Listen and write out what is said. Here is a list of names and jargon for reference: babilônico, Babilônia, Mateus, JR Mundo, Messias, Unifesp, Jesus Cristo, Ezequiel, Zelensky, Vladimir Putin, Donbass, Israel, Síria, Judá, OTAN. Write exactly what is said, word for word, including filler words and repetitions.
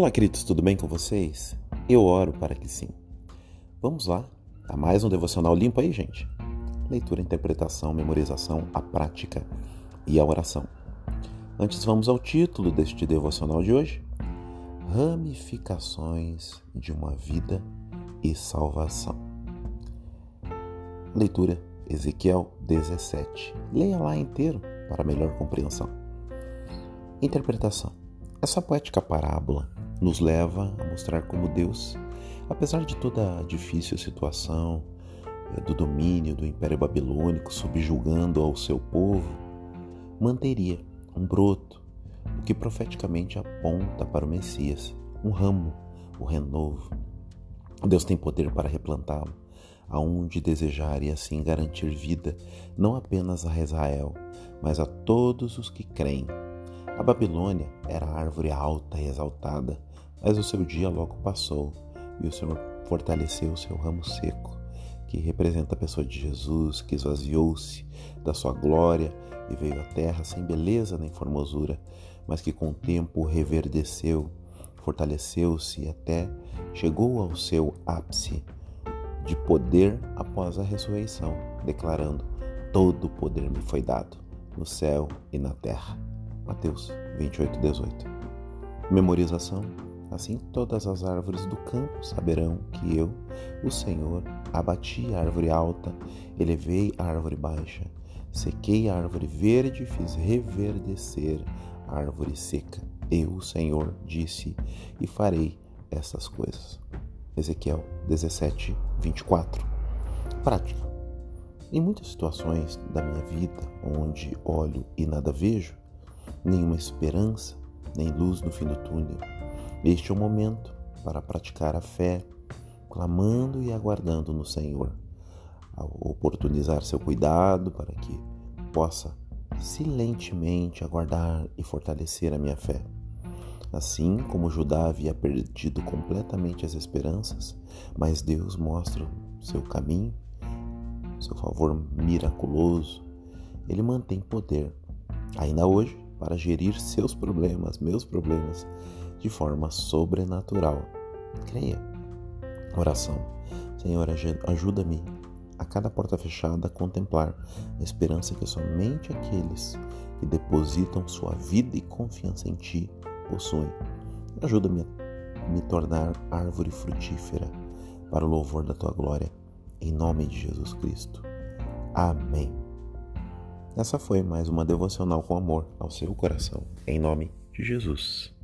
Olá, queridos, tudo bem com vocês? Eu oro para que sim. Vamos lá, a mais um devocional limpo aí, gente. Leitura, interpretação, memorização, a prática e a oração. Antes, vamos ao título deste devocional de hoje: Ramificações de uma vida e salvação. Leitura, Ezequiel dezessete. Leia lá inteiro para melhor compreensão. Interpretação. Essa poética parábola nos leva a mostrar como Deus, apesar de toda a difícil situação do domínio do Império Babilônico subjugando ao seu povo, manteria um broto, o que profeticamente aponta para o Messias, um ramo, o renovo. Deus tem poder para replantá-lo aonde desejar e assim garantir vida, não apenas a Israel, mas a todos os que creem. A Babilônia era a árvore alta e exaltada, mas o seu dia logo passou e o Senhor fortaleceu o seu ramo seco, que representa a pessoa de Jesus, que esvaziou-se da sua glória e veio à terra sem beleza nem formosura, mas que com o tempo reverdeceu, fortaleceu-se e até chegou ao seu ápice de poder após a ressurreição, declarando: todo o poder me foi dado, no céu e na terra. Mateus vinte e oito, dezoito. Memorização. Assim todas as árvores do campo saberão que eu, o Senhor, abati a árvore alta, elevei a árvore baixa, sequei a árvore verde e fiz reverdecer a árvore seca. Eu, o Senhor, disse e farei essas coisas. Ezequiel dezessete, vinte e quatro. Prática. Em muitas situações da minha vida, onde olho e nada vejo, nenhuma esperança, nem luz no fim do túnel, este é o momento para praticar a fé, clamando e aguardando no Senhor, ao oportunizar seu cuidado para que possa silentemente aguardar e fortalecer a minha fé. Assim como Judá havia perdido completamente as esperanças, mas Deus mostra seu caminho, seu favor miraculoso. Ele mantém poder, ainda hoje, para gerir seus problemas, meus problemas, de forma sobrenatural. Creia. Oração. Senhor, ajuda-me a cada porta fechada a contemplar a esperança que somente aqueles que depositam sua vida e confiança em Ti possuem. Ajuda-me a me tornar árvore frutífera para o louvor da Tua glória, em nome de Jesus Cristo. Amém. Essa foi mais uma devocional com amor ao seu coração, em nome de Jesus.